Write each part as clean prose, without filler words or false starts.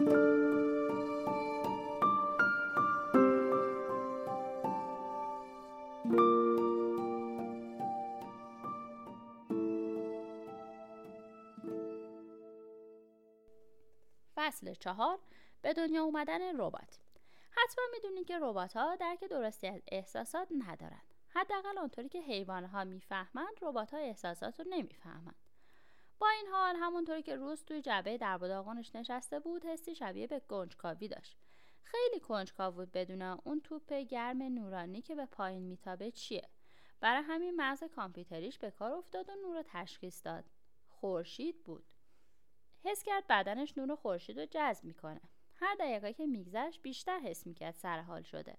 فصل 4 به دنیا اومدن ربات. حتما میدونید که ربات‌ها درک درستی از احساسات ندارن. حداقل اونطوری که حیوان‌ها میفهمند، ربات‌ها احساسات رو نمیفهمند. با این حال همونطوری که روز توی جعبه درب و داغونش نشسته بود، حسی شبیه به کنجکاوی داشت. خیلی کنجکاو بود بدون اون توپ گرم نورانی که به پایین میتابه چیه. برای همین مغز کامپیوتریش به کار افتاد و نور رو تشخیص داد. خورشید بود. حس کرد بدنش نور خورشید رو جذب میکنه. هر دقیقه که میگذشت بیشتر حس میکرد سرحال شده.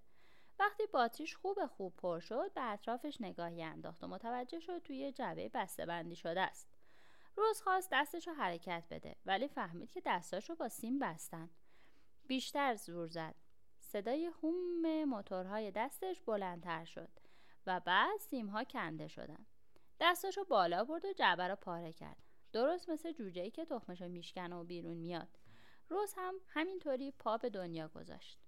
وقتی باتریش خوب پر شد، به اطرافش نگاهی انداخت و متوجه شد توی جعبه بسته‌بندی شده است. روز خواست دستش رو حرکت بده، ولی فهمید که دستاش رو با سیم بستن. بیشتر زور زد. صدای هوم موتورهای دستش بلندتر شد و بعد سیم‌ها کنده شدن. دستاش رو بالا برد و جعبه رو پاره کرد. درست مثل جوجه‌ای که تخمش رو میشکنه و بیرون میاد. روز هم همینطوری پا به دنیا گذاشت.